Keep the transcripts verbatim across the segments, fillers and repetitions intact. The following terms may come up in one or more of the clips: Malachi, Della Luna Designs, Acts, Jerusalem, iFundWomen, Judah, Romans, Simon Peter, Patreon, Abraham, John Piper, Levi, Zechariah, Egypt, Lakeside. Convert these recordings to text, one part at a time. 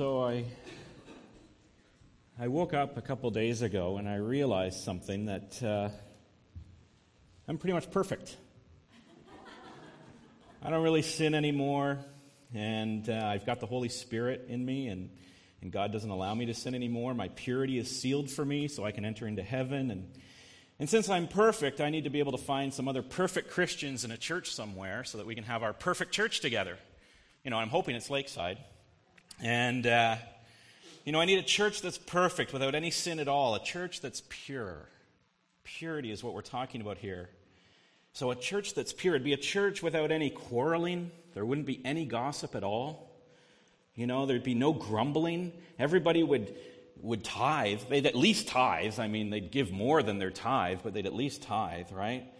so I I woke up a couple days ago and I realized something, that uh, I'm pretty much perfect. I don't really sin anymore, and uh, I've got the Holy Spirit in me, and, and God doesn't allow me to sin anymore. My purity is sealed for me so I can enter into heaven, and and since I'm perfect, I need to be able to find some other perfect Christians in a church somewhere so that we can have our perfect church together. You know, I'm hoping it's Lakeside. And, uh, you know, I need a church that's perfect without any sin at all, a church that's pure. Purity is what we're talking about here. So a church that's pure would be a church without any quarreling. There wouldn't be any gossip at all. You know, there'd be no grumbling. Everybody would would tithe. They'd at least tithe. I mean, they'd give more than their tithe, but they'd at least tithe, right?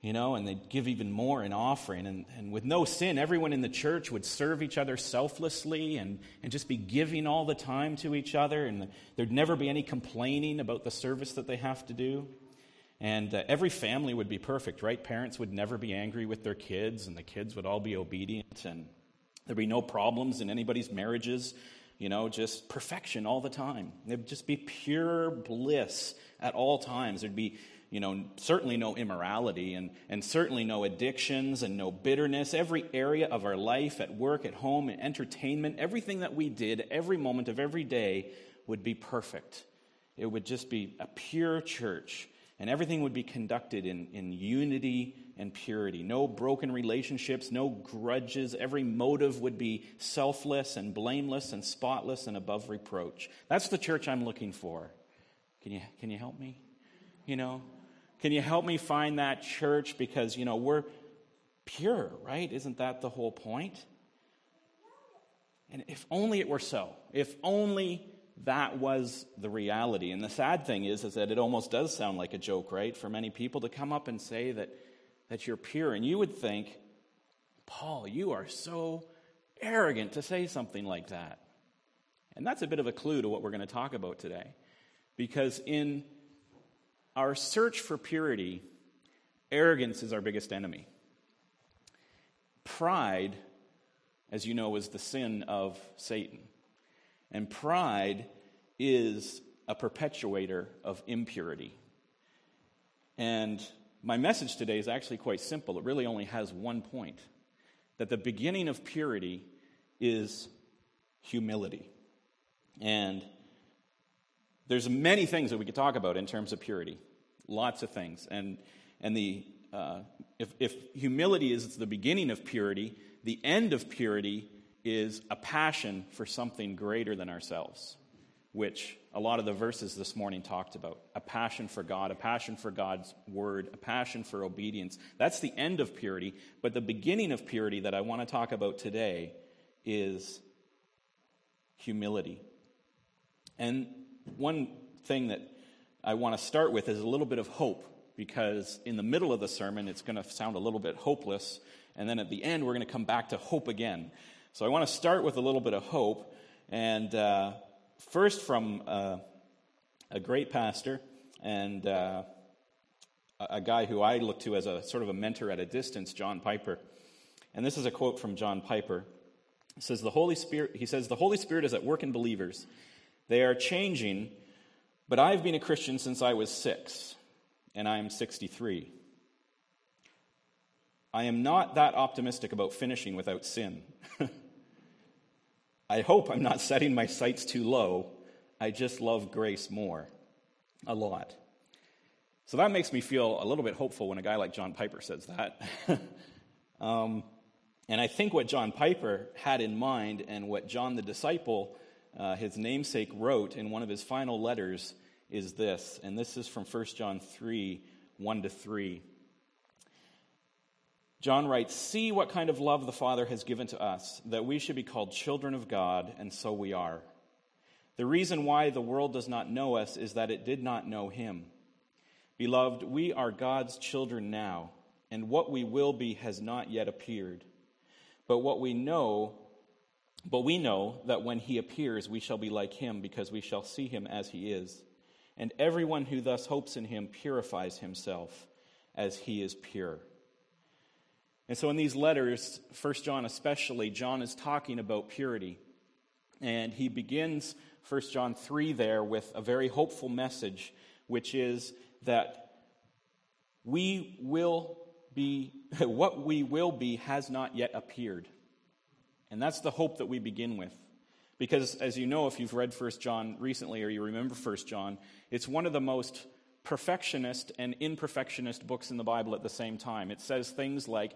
You know, and they'd give even more in offering. And, and with no sin, everyone in the church would serve each other selflessly and, and just be giving all the time to each other. And there'd never be any complaining about the service that they have to do. And uh, every family would be perfect, right? Parents would never be angry with their kids, and the kids would all be obedient. And there'd be no problems in anybody's marriages. You know, just perfection all the time. There'd just be pure bliss at all times. There'd be, you know, certainly no immorality and, and certainly no addictions and no bitterness. Every area of our life, at work, at home, in entertainment, everything that we did, every moment of every day would be perfect. It would just be a pure church, and everything would be conducted in, in unity and purity. No broken relationships, no grudges. Every motive would be selfless and blameless and spotless and above reproach. That's the church I'm looking for. Can you can you help me? You know? Can you help me find that church? Because, you know, we're pure, right? Isn't that the whole point? And if only it were so. If only that was the reality. And the sad thing is, is that it almost does sound like a joke, right? For many people to come up and say that, that you're pure. And you would think, Paul, you are so arrogant to say something like that. And that's a bit of a clue to what we're going to talk about today. Because in our search for purity, arrogance is our biggest enemy. Pride, as you know, is the sin of Satan. And pride is a perpetuator of impurity. And my message today is actually quite simple. It really only has one point, that the beginning of purity is humility. And there's many things that we could talk about in terms of purity, lots of things. And and the uh, if, if humility is the beginning of purity, the end of purity is a passion for something greater than ourselves, which a lot of the verses this morning talked about. A passion for God, a passion for God's word, a passion for obedience. That's the end of purity. But the beginning of purity that I want to talk about today is humility. And one thing that I want to start with is a little bit of hope, because in the middle of the sermon, it's going to sound a little bit hopeless, and then at the end, we're going to come back to hope again. So I want to start with a little bit of hope, and uh, first from uh, a great pastor and uh, a guy who I look to as a sort of a mentor at a distance, John Piper. And this is a quote from John Piper. It says, "The Holy Spirit," he says, "The Holy Spirit is at work in believers. They are changing, but I've been a Christian since I was six, and I am sixty-three. I am not that optimistic about finishing without sin. I hope I'm not setting my sights too low. I just love grace more, a lot." So that makes me feel a little bit hopeful when a guy like John Piper says that. um, and I think what John Piper had in mind, and what John the disciple, Uh, his namesake, wrote in one of his final letters, is this, and this is from First John three, one to three. John writes, "See what kind of love the Father has given to us, that we should be called children of God, and so we are. The reason why the world does not know us is that it did not know him. Beloved, we are God's children now, and what we will be has not yet appeared. But what we know But we know that when he appears, we shall be like him, because we shall see him as he is. And everyone who thus hopes in him purifies himself as he is pure." And so in these letters, First John especially, John is talking about purity. And he begins First John three there with a very hopeful message, which is that we will be, what we will be has not yet appeared. And that's the hope that we begin with. Because, as you know, if you've read First John recently or you remember First John, it's one of the most perfectionist and imperfectionist books in the Bible at the same time. It says things like,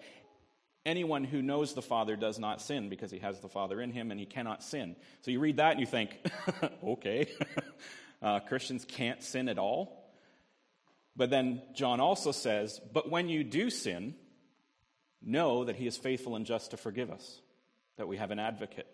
anyone who knows the Father does not sin because he has the Father in him and he cannot sin. So you read that and you think, okay, uh, Christians can't sin at all. But then John also says, but when you do sin, know that he is faithful and just to forgive us, that we have an advocate.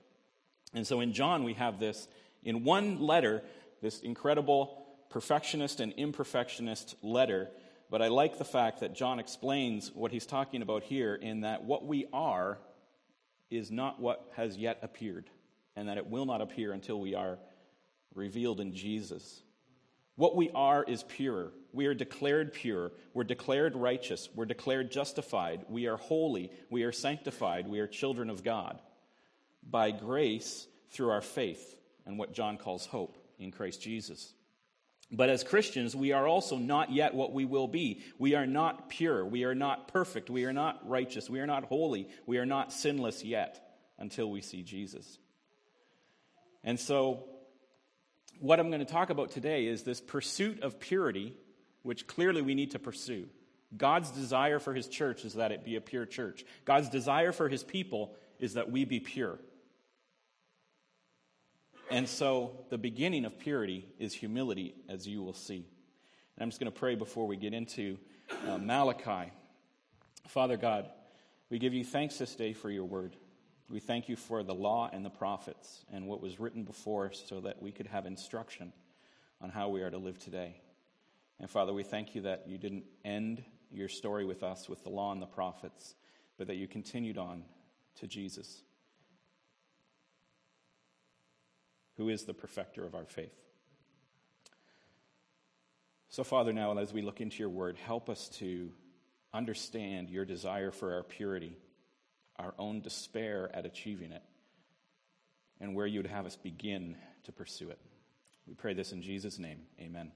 And so in John, we have this, in one letter, this incredible perfectionist and imperfectionist letter. But I like the fact that John explains what he's talking about here in that what we are is not what has yet appeared, and that it will not appear until we are revealed in Jesus. What we are is purer. We are declared pure. We're declared righteous. We're declared justified. We are holy. We are sanctified. We are children of God by grace through our faith and what John calls hope in Christ Jesus. But as Christians, we are also not yet what we will be. We are not pure. We are not perfect. We are not righteous. We are not holy. We are not sinless yet until we see Jesus. And so what I'm going to talk about today is this pursuit of purity, which clearly we need to pursue. God's desire for his church is that it be a pure church. God's desire for his people is that we be pure. And so the beginning of purity is humility, as you will see. And I'm just going to pray before we get into uh, Malachi. Father God, we give you thanks this day for your word. We thank you for the law and the prophets and what was written before us so that we could have instruction on how we are to live today. And Father, we thank you that you didn't end your story with us with the law and the prophets, but that you continued on to Jesus, who is the perfecter of our faith. So, Father, now as we look into your word, help us to understand your desire for our purity, our own despair at achieving it, and where you would have us begin to pursue it. We pray this in Jesus' name, amen.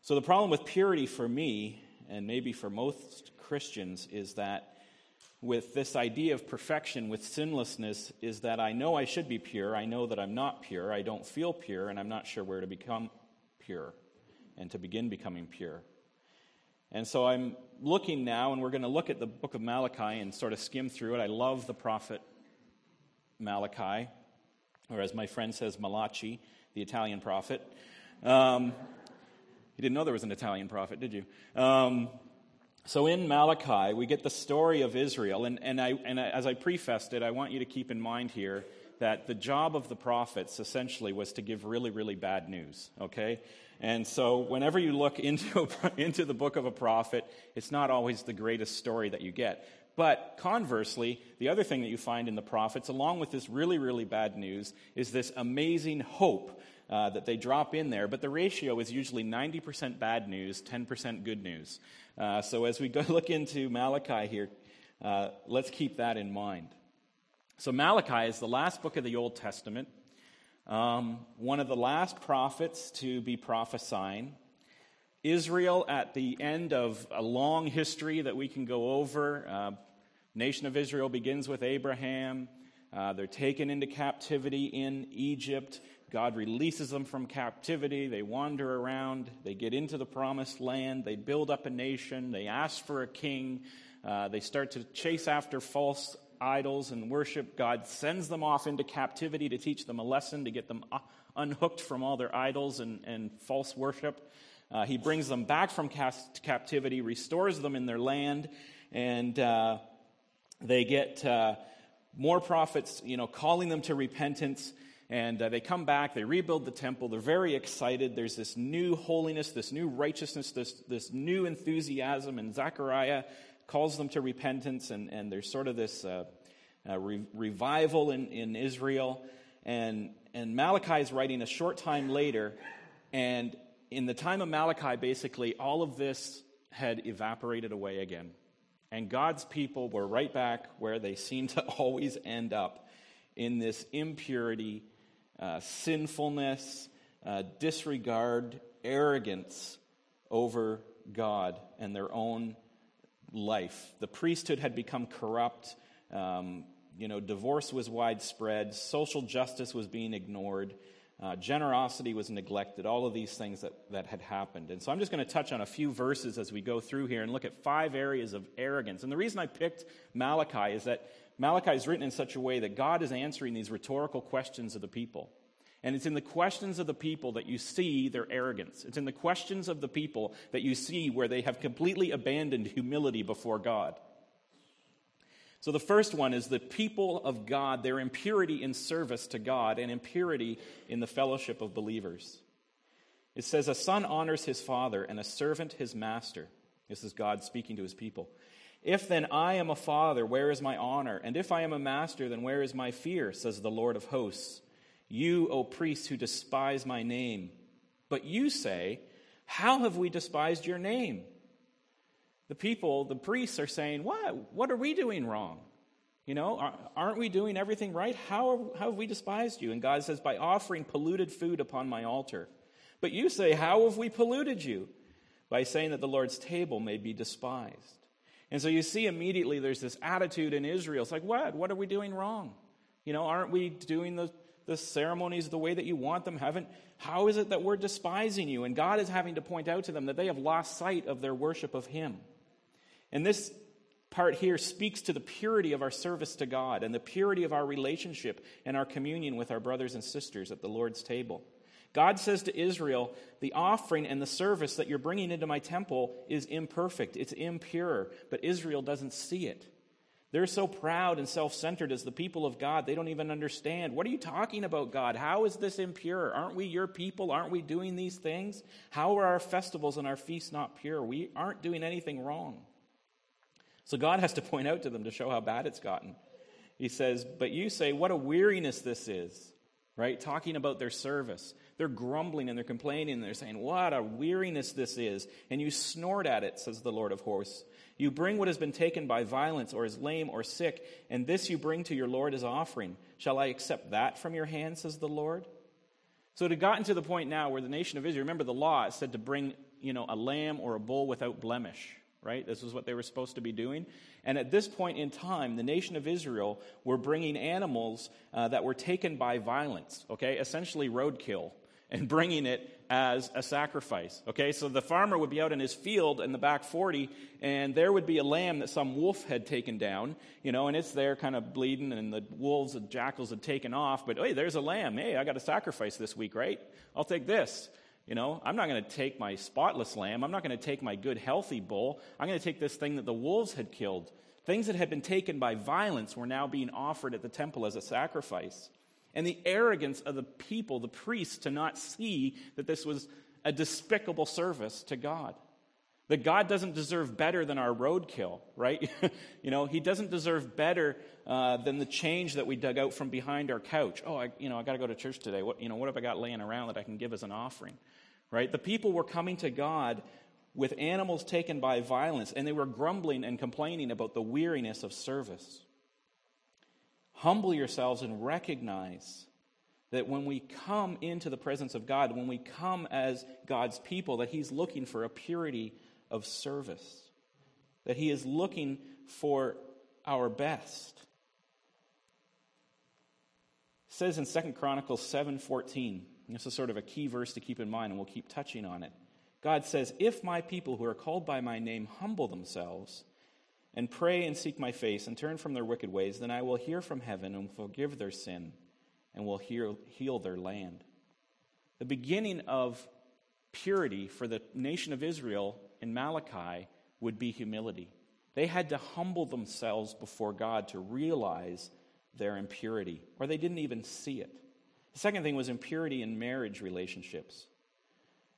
So the problem with purity for me, and maybe for most Christians, is that with this idea of perfection, with sinlessness, is that I know I should be pure, I know that I'm not pure, I don't feel pure, and I'm not sure where to become pure and to begin becoming pure. And so I'm looking now, and we're going to look at the book of Malachi and sort of skim through it. I love the prophet Malachi, or as my friend says, Malachi, the Italian prophet. Um, you didn't know there was an Italian prophet, did you? Um So in Malachi, we get the story of Israel, and, and, I, and as I prefaced it, I want you to keep in mind here that the job of the prophets essentially was to give really, really bad news, okay? And so whenever you look into, a, into the book of a prophet, it's not always the greatest story that you get. But conversely, the other thing that you find in the prophets, along with this really, really bad news, is this amazing hope Uh, that they drop in there, but the ratio is usually ninety percent bad news, ten percent good news. Uh, so as we go look into Malachi here, uh, let's keep that in mind. So Malachi is the last book of the Old Testament, um, one of the last prophets to be prophesying. Israel at the end of a long history that we can go over. Uh, nation of Israel begins with Abraham. Uh, they're taken into captivity in Egypt. God releases them from captivity. They wander around. They get into the promised land. They build up a nation. They ask for a king. Uh, they start to chase after false idols and worship. God sends them off into captivity to teach them a lesson, to get them unhooked from all their idols and, and false worship. Uh, he brings them back from cast- captivity, restores them in their land, and uh, they get uh, more prophets, you know, calling them to repentance. And uh, they come back, they rebuild the temple, they're very excited. There's this new holiness, this new righteousness, this, this new enthusiasm. And Zechariah calls them to repentance, and, and there's sort of this uh, uh, re- revival in, in Israel. And, and Malachi is writing a short time later, and in the time of Malachi, basically, all of this had evaporated away again. And God's people were right back where they seemed to always end up, in this impurity, uh, sinfulness, uh, disregard, arrogance over God and their own life. The priesthood had become corrupt. Um, you know, divorce was widespread. Social justice was being ignored. Uh, generosity was neglected, all of these things that, that had happened. And so I'm just going to touch on a few verses as we go through here and look at five areas of arrogance. And the reason I picked Malachi is that Malachi is written in such a way that God is answering these rhetorical questions of the people. And it's in the questions of the people that you see their arrogance. It's in the questions of the people that you see where they have completely abandoned humility before God. So the first one is the people of God, their impurity in service to God and impurity in the fellowship of believers. It says, a son honors his father and a servant his master. This is God speaking to his people. If then I am a father, where is my honor? And if I am a master, then where is my fear, says the Lord of hosts. You, O priests who despise my name. But you say, how have we despised your name? The people, the priests are saying, what? What are we doing wrong? You know, aren't we doing everything right? How, how have we despised you? And God says, by offering polluted food upon my altar. But you say, how have we polluted you? By saying that the Lord's table may be despised. And so you see immediately there's this attitude in Israel. It's like, what? What are we doing wrong? You know, aren't we doing the, the ceremonies the way that you want them? Haven't? How is it that we're despising you? And God is having to point out to them that they have lost sight of their worship of him. And this part here speaks to the purity of our service to God and the purity of our relationship and our communion with our brothers and sisters at the Lord's table. God says to Israel, the offering and the service that you're bringing into my temple is imperfect, it's impure, but Israel doesn't see it. They're so proud and self-centered as the people of God, they don't even understand. What are you talking about, God? How is this impure? Aren't we your people? Aren't we doing these things? How are our festivals and our feasts not pure? We aren't doing anything wrong. So God has to point out to them to show how bad it's gotten. He says, but you say, what a weariness this is, right? Talking about their service. They're grumbling and they're complaining and they're saying, what a weariness this is. And you snort at it, says the Lord of hosts. You bring what has been taken by violence or is lame or sick, and this you bring to your Lord as offering. Shall I accept that from your hand, says the Lord? So it had gotten to the point now where the nation of Israel, remember the law, it said to bring, you know, a lamb or a bull without blemish. Right? This was what they were supposed to be doing. And at this point in time, the nation of Israel were bringing animals uh, that were taken by violence, okay, essentially roadkill, and bringing it as a sacrifice, okay? So the farmer would be out in his field in the back forty, and there would be a lamb that some wolf had taken down, you know, and it's there kind of bleeding, and the wolves and jackals had taken off, but, hey, there's a lamb. Hey, I got a sacrifice this week, right? I'll take this. You know, I'm not going to take my spotless lamb. I'm not going to take my good, healthy bull. I'm going to take this thing that the wolves had killed. Things that had been taken by violence were now being offered at the temple as a sacrifice. And the arrogance of the people, the priests, to not see that this was a despicable service to God. That God doesn't deserve better than our roadkill, right? You know, he doesn't deserve better uh, than the change that we dug out from behind our couch. Oh, I, you know, I got to go to church today. What, you know, what have I got laying around that I can give as an offering? Right? The people were coming to God with animals taken by violence, and they were grumbling and complaining about the weariness of service. Humble yourselves and recognize that when we come into the presence of God, when we come as God's people, that he's looking for a purity of service, that he is looking for our best. It says in Second Chronicles seven fourteen, this is sort of a key verse to keep in mind, and we'll keep touching on it. God says, if my people who are called by my name humble themselves and pray and seek my face and turn from their wicked ways, then I will hear from heaven and forgive their sin and will heal, heal their land. The beginning of purity for the nation of Israel in Malachi would be humility. They had to humble themselves before God to realize their impurity, or they didn't even see it. The second thing was impurity in marriage relationships.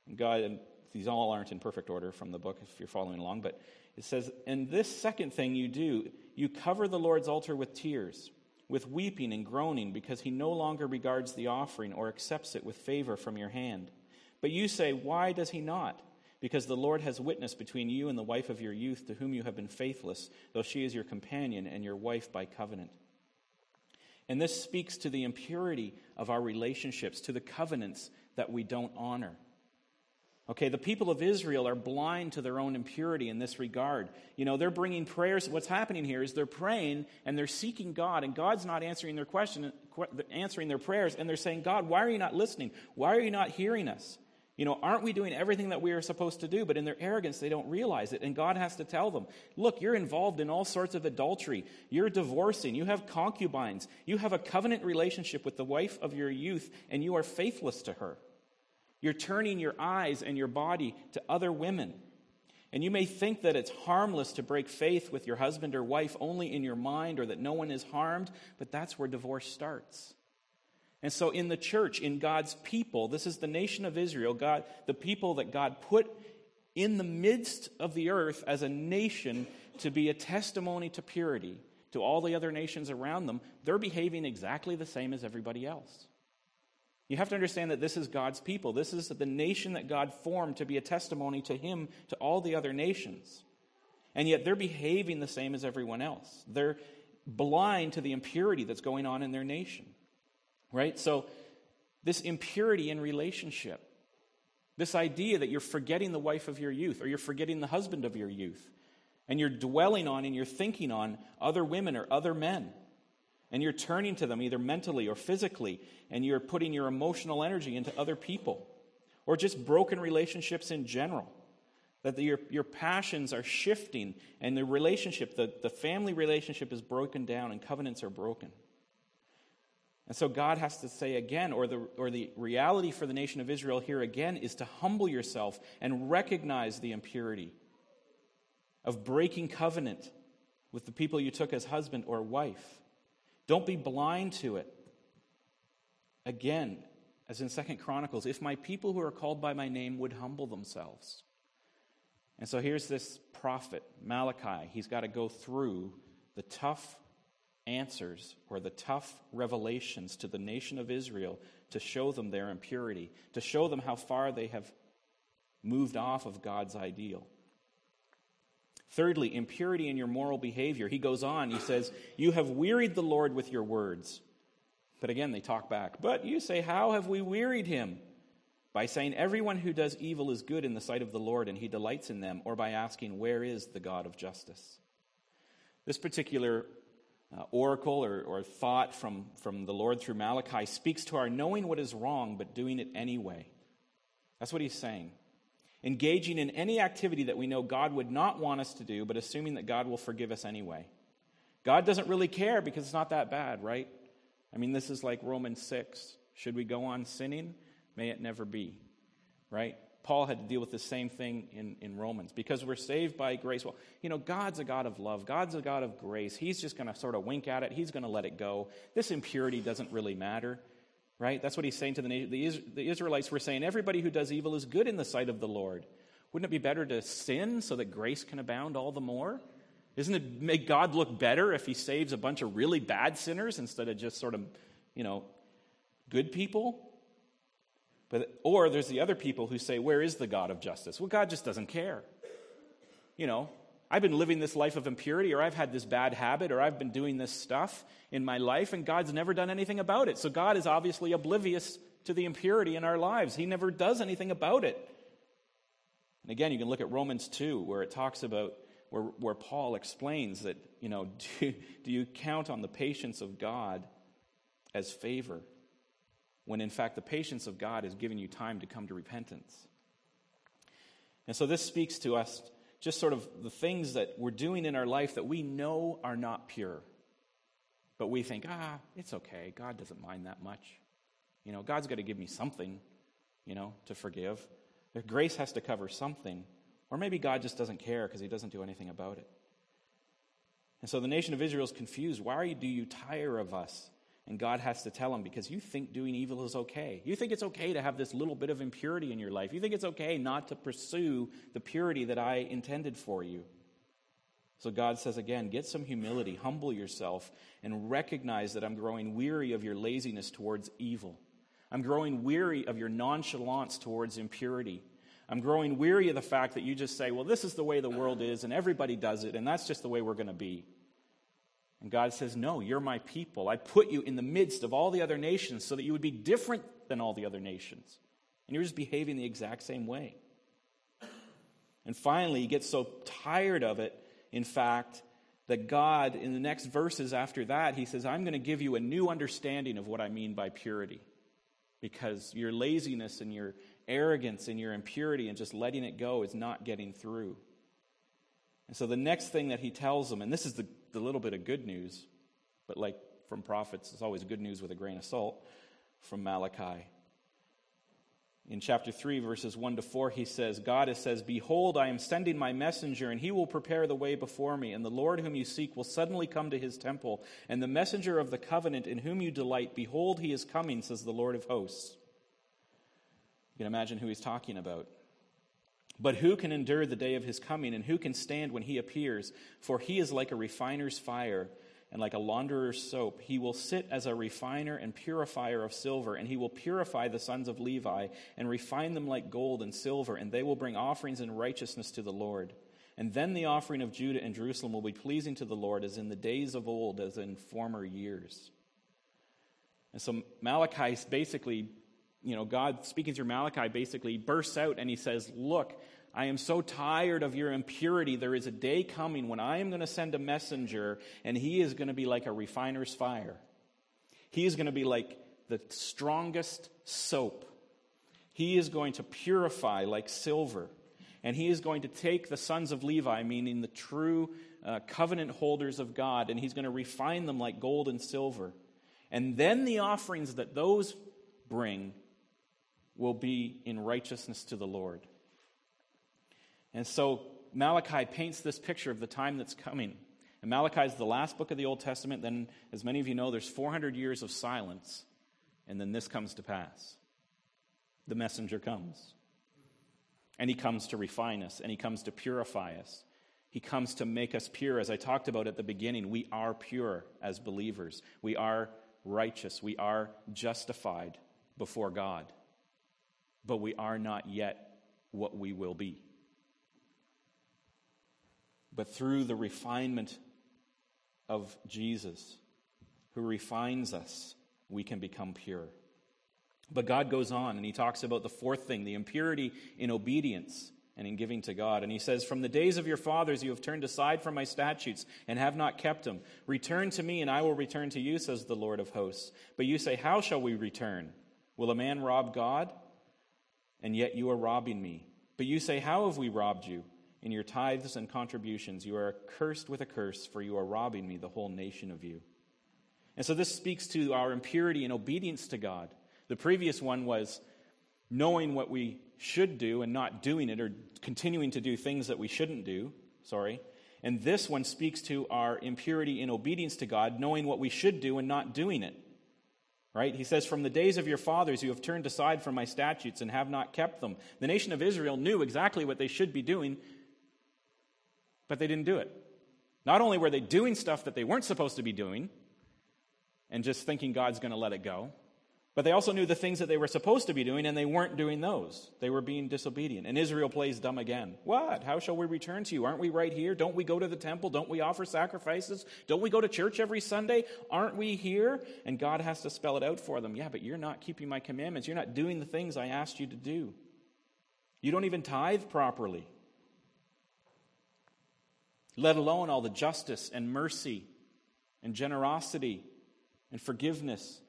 And God, and these all aren't in perfect order from the book if you're following along, but it says, and this second thing you do, you cover the Lord's altar with tears, with weeping and groaning, because he no longer regards the offering or accepts it with favor from your hand. But you say, why does he not? Because the Lord has witness between you and the wife of your youth, to whom you have been faithless, though she is your companion and your wife by covenant. And this speaks to the impurity of our relationships, to the covenants that we don't honor. Okay, the people of Israel are blind to their own impurity in this regard. You know, they're bringing prayers. What's happening here is they're praying and they're seeking God, and God's not answering their question, answering their prayers, and they're saying, God, why are you not listening? Why are you not hearing us? You know, aren't we doing everything that we are supposed to do? But in their arrogance, they don't realize it. And God has to tell them, look, you're involved in all sorts of adultery. You're divorcing. You have concubines. You have a covenant relationship with the wife of your youth, and you are faithless to her. You're turning your eyes and your body to other women. And you may think that it's harmless to break faith with your husband or wife only in your mind, or that no one is harmed, but that's where divorce starts. And so in the church, in God's people, this is the nation of Israel, God, the people that God put in the midst of the earth as a nation to be a testimony to purity to all the other nations around them, they're behaving exactly the same as everybody else. You have to understand that this is God's people. This is the nation that God formed to be a testimony to him, to all the other nations. And yet they're behaving the same as everyone else. They're blind to the impurity that's going on in their nation. Right? So this impurity in relationship, this idea that you're forgetting the wife of your youth or you're forgetting the husband of your youth, and you're dwelling on and you're thinking on other women or other men, and you're turning to them either mentally or physically, and you're putting your emotional energy into other people, or just broken relationships in general, that the, your, your passions are shifting and the relationship, the, the family relationship is broken down and covenants are broken. And so God has to say again, or the or the reality for the nation of Israel here again is to humble yourself and recognize the impurity of breaking covenant with the people you took as husband or wife. Don't be blind to it. Again, as in Second Chronicles, if my people who are called by my name would humble themselves. And so here's this prophet, Malachi. He's got to go through the tough answers or the tough revelations to the nation of Israel to show them their impurity, to show them how far they have moved off of God's ideal. Thirdly, impurity in your moral behavior. He goes on, he says, you have wearied the Lord with your words. But again, they talk back. But you say, how have we wearied him? By saying, everyone who does evil is good in the sight of the Lord, and he delights in them, or by asking, where is the God of justice? This particular Uh, oracle or, or thought from, from the Lord through Malachi speaks to our knowing what is wrong but doing it anyway. That's what he's saying. Engaging in any activity that we know God would not want us to do, but assuming that God will forgive us anyway. God doesn't really care because it's not that bad, right? I mean, this is like Romans six. Should we go on sinning? May it never be, right? Paul had to deal with the same thing in, in Romans. Because we're saved by grace. Well, you know, God's a God of love. God's a God of grace. He's just going to sort of wink at it. He's going to let it go. This impurity doesn't really matter, right? That's what he's saying to the nation. The Israelites were saying, everybody who does evil is good in the sight of the Lord. Wouldn't it be better to sin so that grace can abound all the more? Isn't it make God look better if he saves a bunch of really bad sinners instead of just sort of, you know, good people? But, or there's the other people who say, where is the God of justice? Well, God just doesn't care. You know, I've been living this life of impurity, or I've had this bad habit, or I've been doing this stuff in my life, and God's never done anything about it. So God is obviously oblivious to the impurity in our lives. He never does anything about it. And again, you can look at Romans two, where it talks about, where, where Paul explains that, you know, do, do you count on the patience of God as favor? When in fact the patience of God is giving you time to come to repentance. And so this speaks to us just sort of the things that we're doing in our life that we know are not pure. But we think, ah, it's okay. God doesn't mind that much. You know, God's got to give me something, you know, to forgive. Their grace has to cover something. Or maybe God just doesn't care because he doesn't do anything about it. And so the nation of Israel is confused. Why do you tire of us? And God has to tell him, because you think doing evil is okay. You think it's okay to have this little bit of impurity in your life. You think it's okay not to pursue the purity that I intended for you. So God says again, get some humility, humble yourself, and recognize that I'm growing weary of your laziness towards evil. I'm growing weary of your nonchalance towards impurity. I'm growing weary of the fact that you just say, well, this is the way the world is, and everybody does it, and that's just the way we're going to be. And God says, no, you're my people. I put you in the midst of all the other nations so that you would be different than all the other nations. And you're just behaving the exact same way. And finally, he gets so tired of it, in fact, that God, in the next verses after that, he says, I'm going to give you a new understanding of what I mean by purity. Because your laziness and your arrogance and your impurity and just letting it go is not getting through. And so the next thing that he tells them, and this is the, the little bit of good news, but like from prophets, it's always good news with a grain of salt, from Malachi. In chapter three, verses one to four, he says, God says, behold, I am sending my messenger, and he will prepare the way before me. And the Lord whom you seek will suddenly come to his temple. And the messenger of the covenant in whom you delight, behold, he is coming, says the Lord of hosts. You can imagine who he's talking about. But who can endure the day of his coming, and who can stand when he appears? For he is like a refiner's fire, and like a launderer's soap. He will sit as a refiner and purifier of silver, and he will purify the sons of Levi, and refine them like gold and silver, and they will bring offerings in righteousness to the Lord. And then the offering of Judah and Jerusalem will be pleasing to the Lord, as in the days of old, as in former years. And so Malachi basically, you know, God speaking through Malachi basically bursts out and he says, look, I am so tired of your impurity. There is a day coming when I am going to send a messenger, and he is going to be like a refiner's fire. He is going to be like the strongest soap. He is going to purify like silver. And he is going to take the sons of Levi, meaning the true uh, covenant holders of God, and he's going to refine them like gold and silver. And then the offerings that those bring will be in righteousness to the Lord. And so Malachi paints this picture of the time that's coming. And Malachi is the last book of the Old Testament. Then, as many of you know, there's four hundred years of silence. And then this comes to pass. The messenger comes. And he comes to refine us. And he comes to purify us. He comes to make us pure. As I talked about at the beginning, we are pure as believers. We are righteous. We are justified before God. But we are not yet what we will be. But through the refinement of Jesus, who refines us, we can become pure. But God goes on, and he talks about the fourth thing, the impurity in obedience and in giving to God. And he says, from the days of your fathers you have turned aside from my statutes and have not kept them. Return to me, and I will return to you, says the Lord of hosts. But you say, how shall we return? Will a man rob God? And yet you are robbing me. But you say, how have we robbed you? In your tithes and contributions, you are cursed with a curse, for you are robbing me, the whole nation of you. And so this speaks to our impurity and obedience to God. The previous one was knowing what we should do and not doing it, or continuing to do things that we shouldn't do. Sorry. And this one speaks to our impurity in obedience to God, knowing what we should do and not doing it. Right? He says, from the days of your fathers, you have turned aside from my statutes and have not kept them. The nation of Israel knew exactly what they should be doing, but they didn't do it. Not only were they doing stuff that they weren't supposed to be doing and just thinking God's going to let it go, but they also knew the things that they were supposed to be doing, and they weren't doing those. They were being disobedient. And Israel plays dumb again. What? How shall we return to you? Aren't we right here? Don't we go to the temple? Don't we offer sacrifices? Don't we go to church every Sunday? Aren't we here? And God has to spell it out for them. Yeah, but you're not keeping my commandments. You're not doing the things I asked you to do. You don't even tithe properly, let alone all the justice and mercy and generosity and forgiveness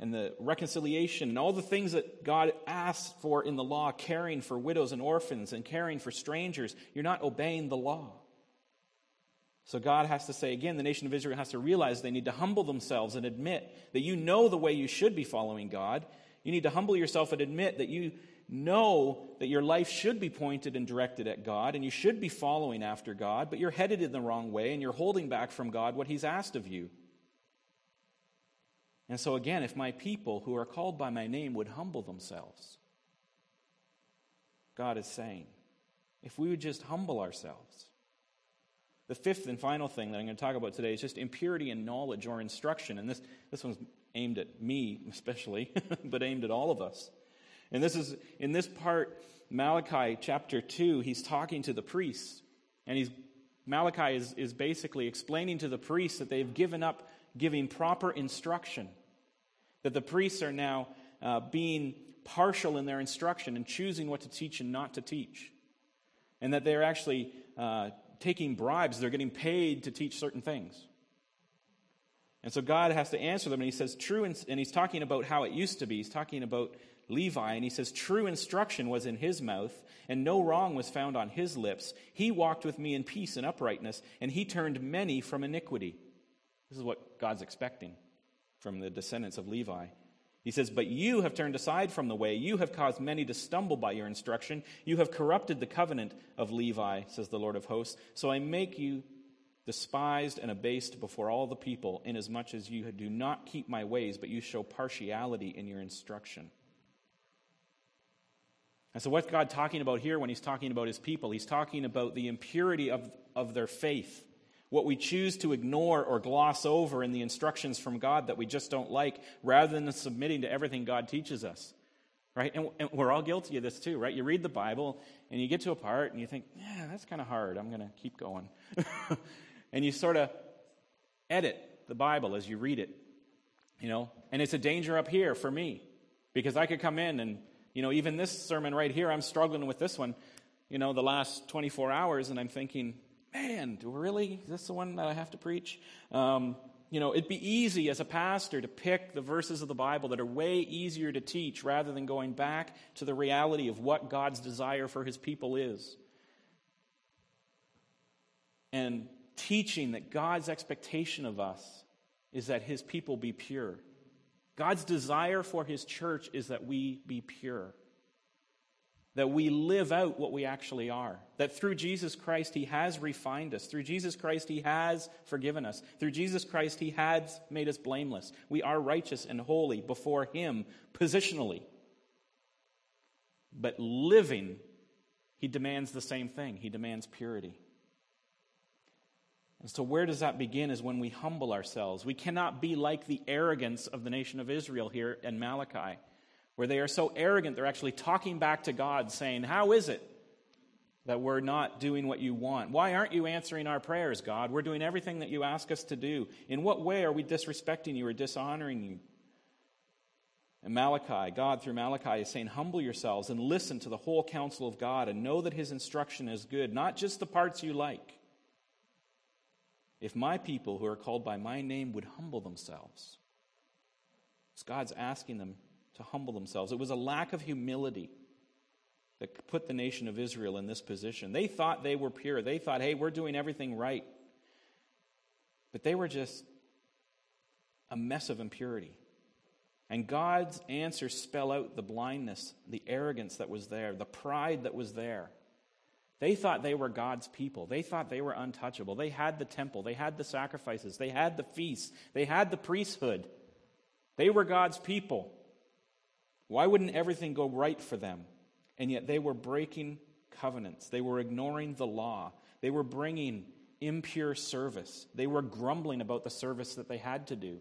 and the reconciliation and all the things that God asks for in the law, caring for widows and orphans and caring for strangers. You're not obeying the law. So God has to say, again, the nation of Israel has to realize they need to humble themselves and admit that you know the way you should be following God. You need to humble yourself and admit that you know that your life should be pointed and directed at God, and you should be following after God, but you're headed in the wrong way, and you're holding back from God what he's asked of you. And so again, if my people who are called by my name would humble themselves, God is saying, if we would just humble ourselves. The fifth and final thing that I'm going to talk about today is just impurity in knowledge or instruction. And this, this one's aimed at me especially, but aimed at all of us. And this is, in this part, Malachi chapter two, he's talking to the priests, and he's Malachi is, is basically explaining to the priests that they've given up giving proper instruction, that the priests are now uh, being partial in their instruction and choosing what to teach and not to teach, and that they're actually uh, taking bribes. They're getting paid to teach certain things. And so God has to answer them, and he says, true, and he's talking about how it used to be. He's talking about Levi, and he says, true instruction was in his mouth, and no wrong was found on his lips. He walked with me in peace and uprightness, and he turned many from iniquity. This is what God's expecting from the descendants of Levi. He says, but you have turned aside from the way. You have caused many to stumble by your instruction. You have corrupted the covenant of Levi, says the Lord of hosts. So I make you despised and abased before all the people, inasmuch as you do not keep my ways, but you show partiality in your instruction. And so what's God talking about here when he's talking about his people? He's talking about the impurity of, of their faith, what we choose to ignore or gloss over in the instructions from God that we just don't like, rather than submitting to everything God teaches us, right? And, and we're all guilty of this too, right? You read the Bible, and you get to a part, and you think, yeah, that's kind of hard. I'm going to keep going. And you sort of edit the Bible as you read it, you know. And it's a danger up here for me, because I could come in and, you know, even this sermon right here, I'm struggling with this one, you know, the last twenty-four hours, and I'm thinking, man, really? Is this the one that I have to preach? Um, you know, it'd be easy as a pastor to pick the verses of the Bible that are way easier to teach rather than going back to the reality of what God's desire for his people is. And teaching that God's expectation of us is that his people be pure. God's desire for his church is that we be pure, that we live out what we actually are, that through Jesus Christ he has refined us, through Jesus Christ he has forgiven us, through Jesus Christ he has made us blameless. We are righteous and holy before him positionally. But living, he demands the same thing. He demands purity. And so where does that begin is when we humble ourselves. We cannot be like the arrogance of the nation of Israel here in Malachi, where they are so arrogant they're actually talking back to God saying, how is it that we're not doing what you want? Why aren't you answering our prayers, God? We're doing everything that you ask us to do. In what way are we disrespecting you or dishonoring you? And Malachi, God through Malachi is saying, humble yourselves and listen to the whole counsel of God and know that his instruction is good, not just the parts you like. If my people who are called by my name would humble themselves. It's God's asking them to humble themselves. It was a lack of humility that put the nation of Israel in this position. They thought they were pure. They thought, hey, we're doing everything right. But they were just a mess of impurity. And God's answers spell out the blindness, the arrogance that was there, the pride that was there. They thought they were God's people. They thought they were untouchable. They had the temple. They had the sacrifices. They had the feasts. They had the priesthood. They were God's people. Why wouldn't everything go right for them? And yet they were breaking covenants. They were ignoring the law. They were bringing impure service. They were grumbling about the service that they had to do.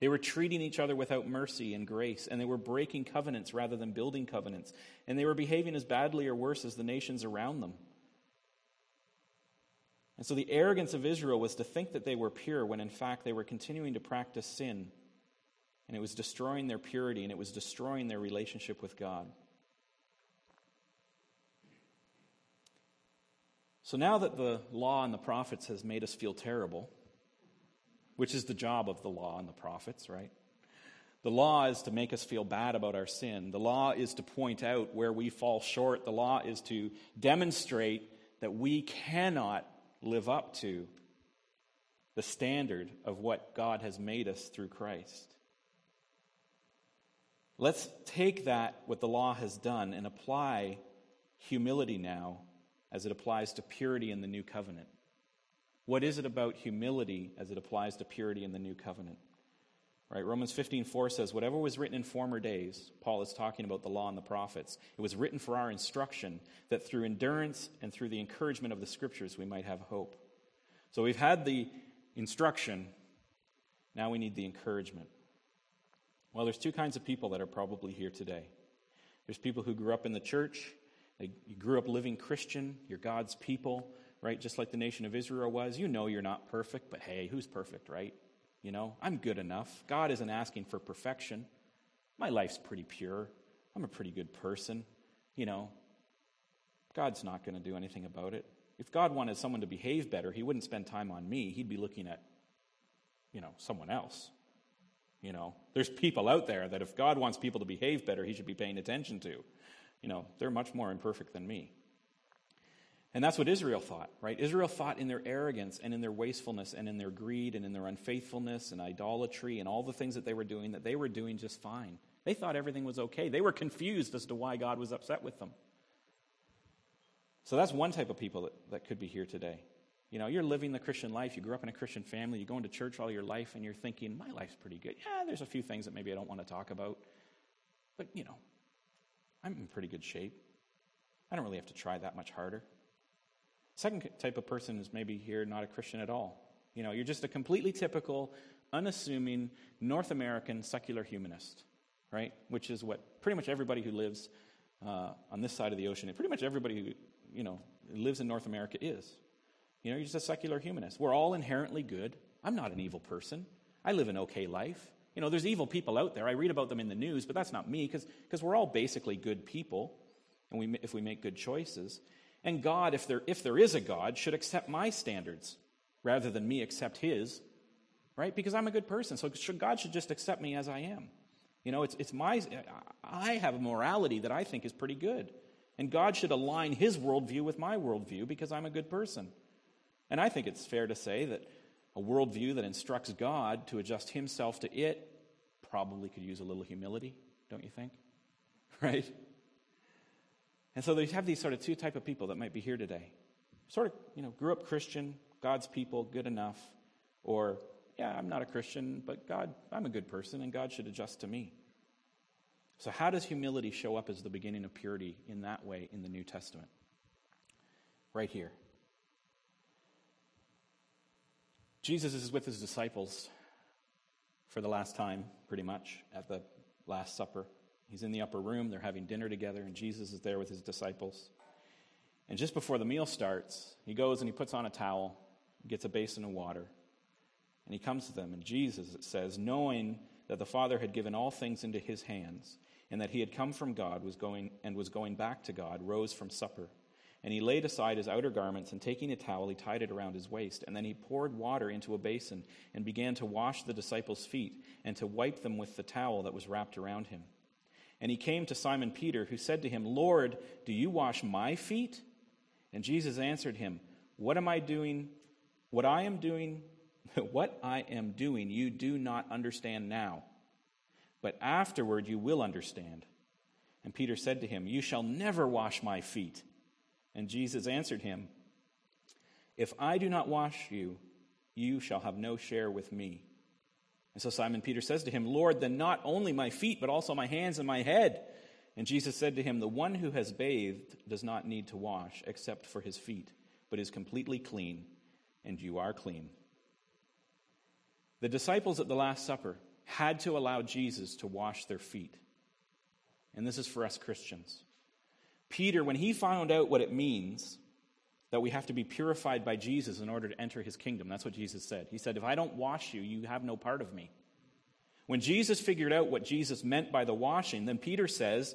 They were treating each other without mercy and grace, and they were breaking covenants rather than building covenants, and they were behaving as badly or worse as the nations around them. And so the arrogance of Israel was to think that they were pure when in fact they were continuing to practice sin, and it was destroying their purity, and it was destroying their relationship with God. So now that the law and the prophets has made us feel terrible, which is the job of the law and the prophets, right? The law is to make us feel bad about our sin. The law is to point out where we fall short. The law is to demonstrate that we cannot live up to the standard of what God has made us through Christ. Let's take that, what the law has done, and apply humility now as it applies to purity in the new covenant. What is it about humility as it applies to purity in the new covenant? Right? Romans fifteen four says, whatever was written in former days, Paul is talking about the law and the prophets, it was written for our instruction, that through endurance and through the encouragement of the scriptures we might have hope. So we've had the instruction, now we need the encouragement. Well, there's two kinds of people that are probably here today. There's people who grew up in the church, they, you grew up living Christian, you're God's people, right? Just like the nation of Israel was. You know you're not perfect, but hey, who's perfect, right? You know, I'm good enough. God isn't asking for perfection. My life's pretty pure. I'm a pretty good person. You know, God's not going to do anything about it. If God wanted someone to behave better, he wouldn't spend time on me. He'd be looking at, you know, someone else. You know, there's people out there that if God wants people to behave better, he should be paying attention to. You know, they're much more imperfect than me. And that's what Israel thought, right? Israel thought in their arrogance and in their wastefulness and in their greed and in their unfaithfulness and idolatry and all the things that they were doing, that they were doing just fine. They thought everything was okay. They were confused as to why God was upset with them. So that's one type of people that, that could be here today. You know, you're living the Christian life. You grew up in a Christian family. You're going to church all your life, and you're thinking, my life's pretty good. Yeah, there's a few things that maybe I don't want to talk about. But, you know, I'm in pretty good shape. I don't really have to try that much harder. Second type of person is maybe here not a Christian at all. You know, you're just a completely typical, unassuming, North American secular humanist, right? Which is what pretty much everybody who lives uh, on this side of the ocean, and pretty much everybody who, you know, lives in North America is. You know, you're just a secular humanist. We're all inherently good. I'm not an evil person. I live an okay life. You know, there's evil people out there. I read about them in the news, but that's not me, because because we're all basically good people, and we if we make good choices. And God, if there if there is a God, should accept my standards rather than me accept his, right? Because I'm a good person, so God should just accept me as I am. You know, it's it's my I have a morality that I think is pretty good, and God should align his worldview with my worldview because I'm a good person. And I think it's fair to say that a worldview that instructs God to adjust himself to it probably could use a little humility, don't you think? Right? And so they have these sort of two type of people that might be here today. Sort of, you know, grew up Christian, God's people, good enough, or, yeah, I'm not a Christian, but God, I'm a good person, and God should adjust to me. So how does humility show up as the beginning of purity in that way in the New Testament? Right here. Jesus is with his disciples for the last time, pretty much, at the Last Supper. He's in the upper room. They're having dinner together, and Jesus is there with his disciples. And just before the meal starts, he goes and he puts on a towel, gets a basin of water, and he comes to them. And Jesus, it says, knowing that the Father had given all things into his hands, and that he had come from God was going and was going back to God, rose from supper. And he laid aside his outer garments, and taking a towel, he tied it around his waist. And then he poured water into a basin and began to wash the disciples' feet and to wipe them with the towel that was wrapped around him. And he came to Simon Peter, who said to him, Lord, do you wash my feet? And Jesus answered him, What am I doing? What I am doing, what I am doing, you do not understand now, but afterward you will understand. And Peter said to him, You shall never wash my feet. And Jesus answered him, If I do not wash you, you shall have no share with me. And so Simon Peter says to him, Lord, then not only my feet, but also my hands and my head. And Jesus said to him, The one who has bathed does not need to wash except for his feet, but is completely clean, and you are clean. The disciples at the Last Supper had to allow Jesus to wash their feet. And this is for us Christians. Peter, when he found out what it means that we have to be purified by Jesus in order to enter his kingdom, that's what Jesus said. He said, if I don't wash you, you have no part of me. When Jesus figured out what Jesus meant by the washing, then Peter says,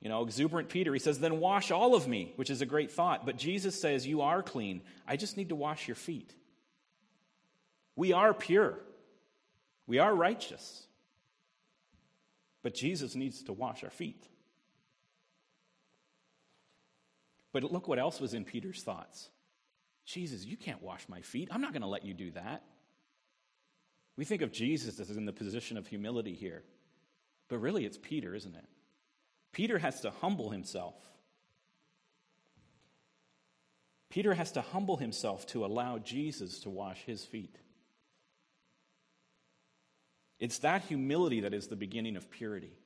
you know, exuberant Peter, he says, then wash all of me, which is a great thought. But Jesus says, you are clean. I just need to wash your feet. We are pure. We are righteous. But Jesus needs to wash our feet. But look what else was in Peter's thoughts. Jesus, you can't wash my feet. I'm not going to let you do that. We think of Jesus as in the position of humility here. But really, it's Peter, isn't it? Peter has to humble himself. Peter has to humble himself to allow Jesus to wash his feet. It's that humility that is the beginning of purity.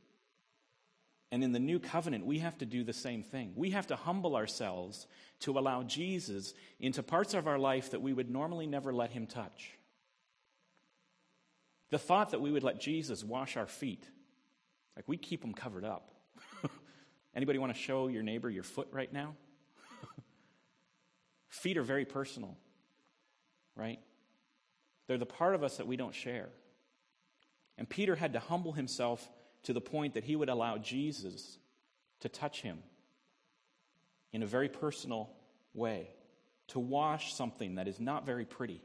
And in the new covenant, we have to do the same thing. We have to humble ourselves to allow Jesus into parts of our life that we would normally never let him touch. The thought that we would let Jesus wash our feet, like we keep them covered up. Anybody want to show your neighbor your foot right now? Feet are very personal, right? They're the part of us that we don't share. And Peter had to humble himself to the point that he would allow Jesus to touch him in a very personal way, to wash something that is not very pretty.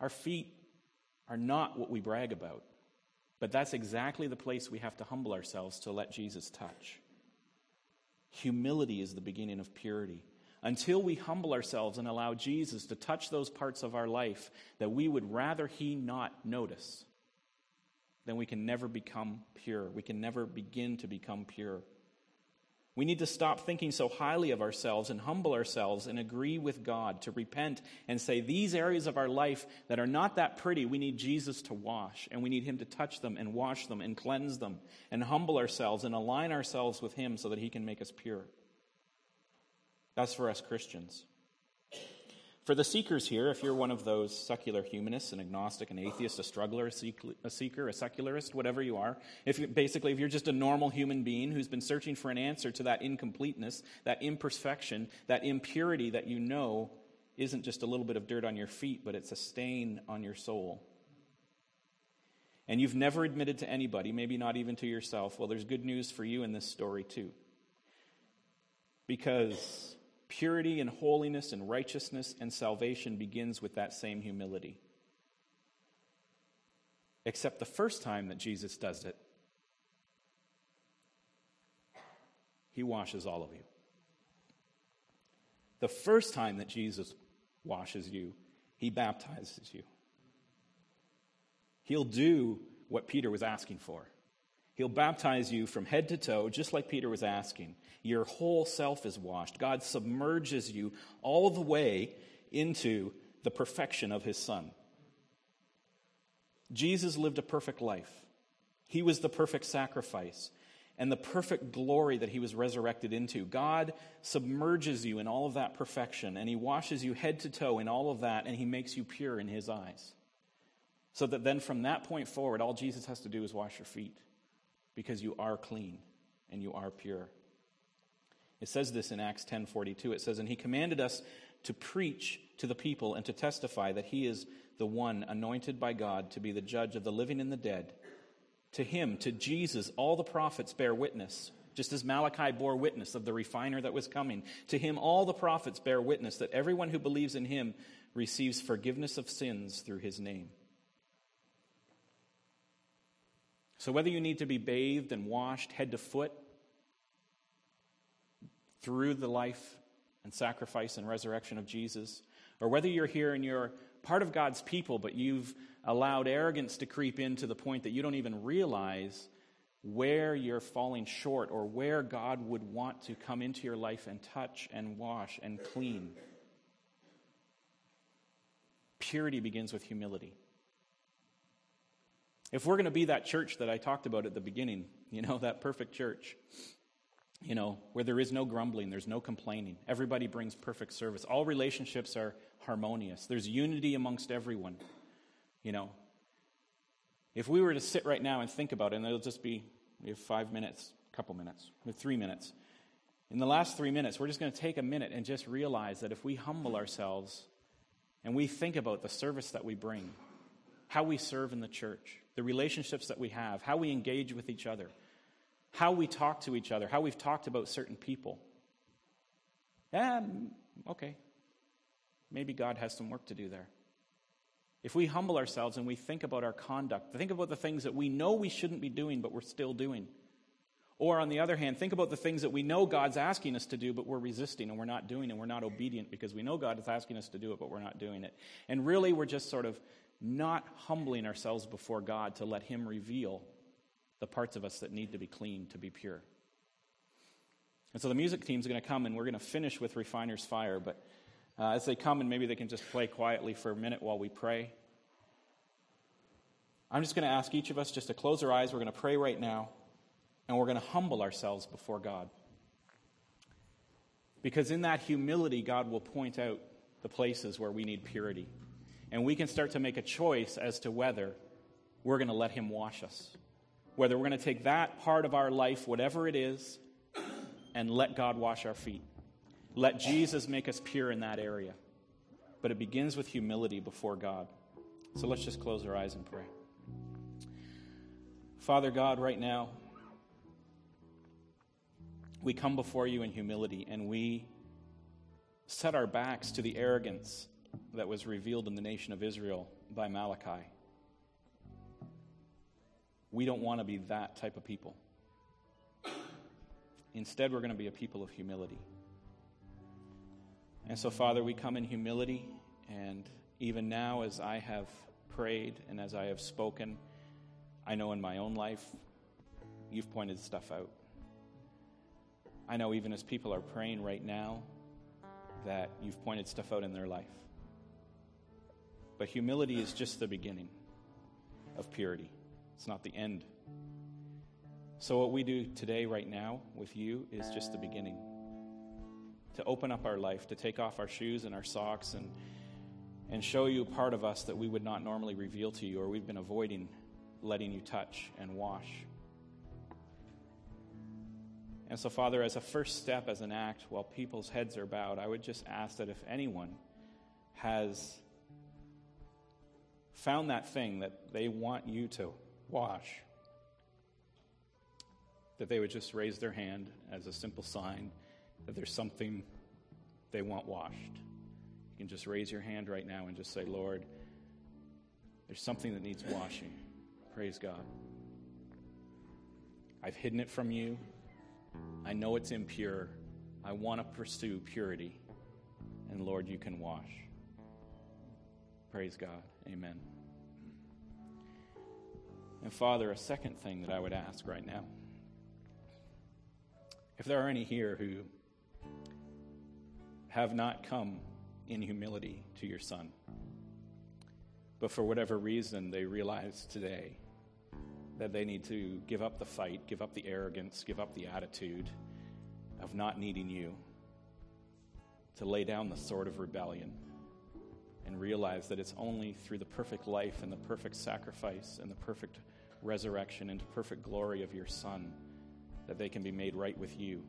Our feet are not what we brag about, but that's exactly the place we have to humble ourselves to let Jesus touch. Humility is the beginning of purity. Until we humble ourselves and allow Jesus to touch those parts of our life that we would rather he not notice, then we can never become pure. We can never begin to become pure. We need to stop thinking so highly of ourselves and humble ourselves and agree with God to repent and say, these areas of our life that are not that pretty, we need Jesus to wash, and we need him to touch them and wash them and cleanse them and humble ourselves and align ourselves with him so that he can make us pure. That's for us Christians. For the seekers here, if you're one of those secular humanists, an agnostic, an atheist, a struggler, a seeker, a secularist, whatever you are, if you, basically if you're just a normal human being who's been searching for an answer to that incompleteness, that imperfection, that impurity that you know isn't just a little bit of dirt on your feet, but it's a stain on your soul. And you've never admitted to anybody, maybe not even to yourself, well, there's good news for you in this story too. Because purity and holiness and righteousness and salvation begins with that same humility. Except the first time that Jesus does it, he washes all of you. The first time that Jesus washes you, he baptizes you. He'll do what Peter was asking for. He'll baptize you from head to toe, just like Peter was asking. Your whole self is washed. God submerges you all the way into the perfection of his Son. Jesus lived a perfect life. He was the perfect sacrifice and the perfect glory that he was resurrected into. God submerges you in all of that perfection, and he washes you head to toe in all of that, and he makes you pure in his eyes. So that then from that point forward, all Jesus has to do is wash your feet. Because you are clean and you are pure. It says this in Acts ten forty-two. It says, and he commanded us to preach to the people and to testify that he is the one anointed by God to be the judge of the living and the dead. To him, to Jesus, all the prophets bear witness, just as Malachi bore witness of the refiner that was coming. To him, all the prophets bear witness that everyone who believes in him receives forgiveness of sins through his name. So whether you need to be bathed and washed head to foot through the life and sacrifice and resurrection of Jesus, or whether you're here and you're part of God's people, but you've allowed arrogance to creep in to the point that you don't even realize where you're falling short or where God would want to come into your life and touch and wash and clean. Purity begins with humility. If we're going to be that church that I talked about at the beginning, you know, that perfect church, you know, where there is no grumbling, there's no complaining, everybody brings perfect service, all relationships are harmonious, there's unity amongst everyone, you know. If we were to sit right now and think about it, and it'll just be, we have five minutes, a couple minutes, we have three minutes. In the last three minutes, we're just going to take a minute and just realize that if we humble ourselves and we think about the service that we bring, how we serve in the church, the relationships that we have, how we engage with each other, how we talk to each other, how we've talked about certain people. And, okay, maybe God has some work to do there. If we humble ourselves and we think about our conduct, think about the things that we know we shouldn't be doing but we're still doing. Or on the other hand, think about the things that we know God's asking us to do, but we're resisting and we're not doing and we're not obedient because we know God is asking us to do it, but we're not doing it. And really, we're just sort of not humbling ourselves before God to let him reveal the parts of us that need to be clean, to be pure. And so the music team's going to come, and we're going to finish with Refiner's Fire, but uh, as they come, and maybe they can just play quietly for a minute while we pray. I'm just going to ask each of us just to close our eyes. We're going to pray right now, and we're going to humble ourselves before God. Because in that humility, God will point out the places where we need purity. And we can start to make a choice as to whether we're going to let him wash us, whether we're going to take that part of our life, whatever it is, and let God wash our feet, Let Jesus make us pure in that area. But it begins with humility before God. So let's just close our eyes and pray. Father God, right now, we come before you in humility, and we set our backs to the arrogance that was revealed in the nation of Israel by Malachi. We don't want to be that type of people. Instead, we're going to be a people of humility. And so, Father, we come in humility, and even now as I have prayed and as I have spoken, I know in my own life, you've pointed stuff out. I know even as people are praying right now, that you've pointed stuff out in their life. But humility is just the beginning of purity. It's not the end. So what we do today right now with you is just the beginning. To open up our life, to take off our shoes and our socks and and show you part of us that we would not normally reveal to you, or we've been avoiding letting you touch and wash. And so, Father, as a first step, as an act, while people's heads are bowed, I would just ask that if anyone has found that thing that they want you to wash, that they would just raise their hand as a simple sign that there's something they want washed. You can just raise your hand right now and just say, Lord, there's something that needs washing. Praise God. I've hidden it from you. I know it's impure. I want to pursue purity. And Lord, you can wash. Praise God. Amen. And Father, a second thing that I would ask right now. If there are any here who have not come in humility to your Son, but for whatever reason they realize today that they need to give up the fight, give up the arrogance, give up the attitude of not needing you, to lay down the sword of rebellion and realize that it's only through the perfect life and the perfect sacrifice and the perfect resurrection and the perfect glory of your Son that they can be made right with you,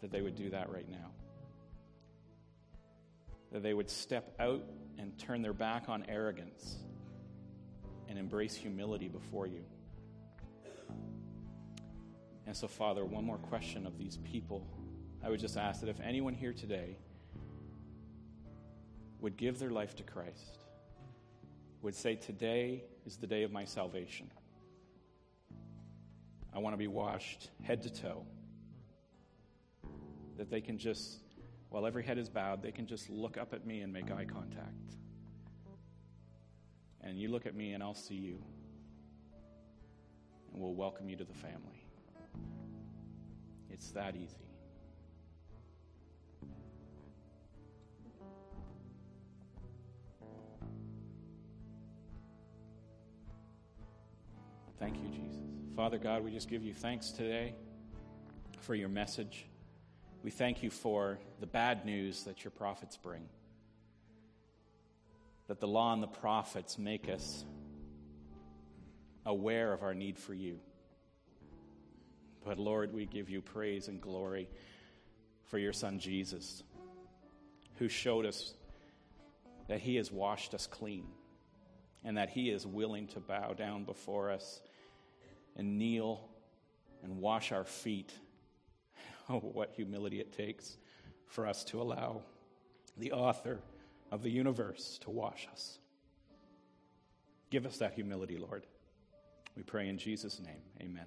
that they would do that right now. That they would step out and turn their back on arrogance and embrace humility before you. And so, Father, one more question of these people. I would just ask that if anyone here today would give their life to Christ, would say, today is the day of my salvation. I want to be washed head to toe. That they can just, while every head is bowed, they can just look up at me and make eye contact. And you look at me and I'll see you. And we'll welcome you to the family. It's that easy. Thank you, Jesus. Father God, we just give you thanks today for your message. We thank you for the bad news that your prophets bring. That the law and the prophets make us aware of our need for you. But Lord, we give you praise and glory for your Son Jesus, who showed us that he has washed us clean and that he is willing to bow down before us and kneel and wash our feet. Oh, what humility it takes for us to allow the author of the universe to wash us. Give us that humility, Lord. We pray in Jesus' name. Amen.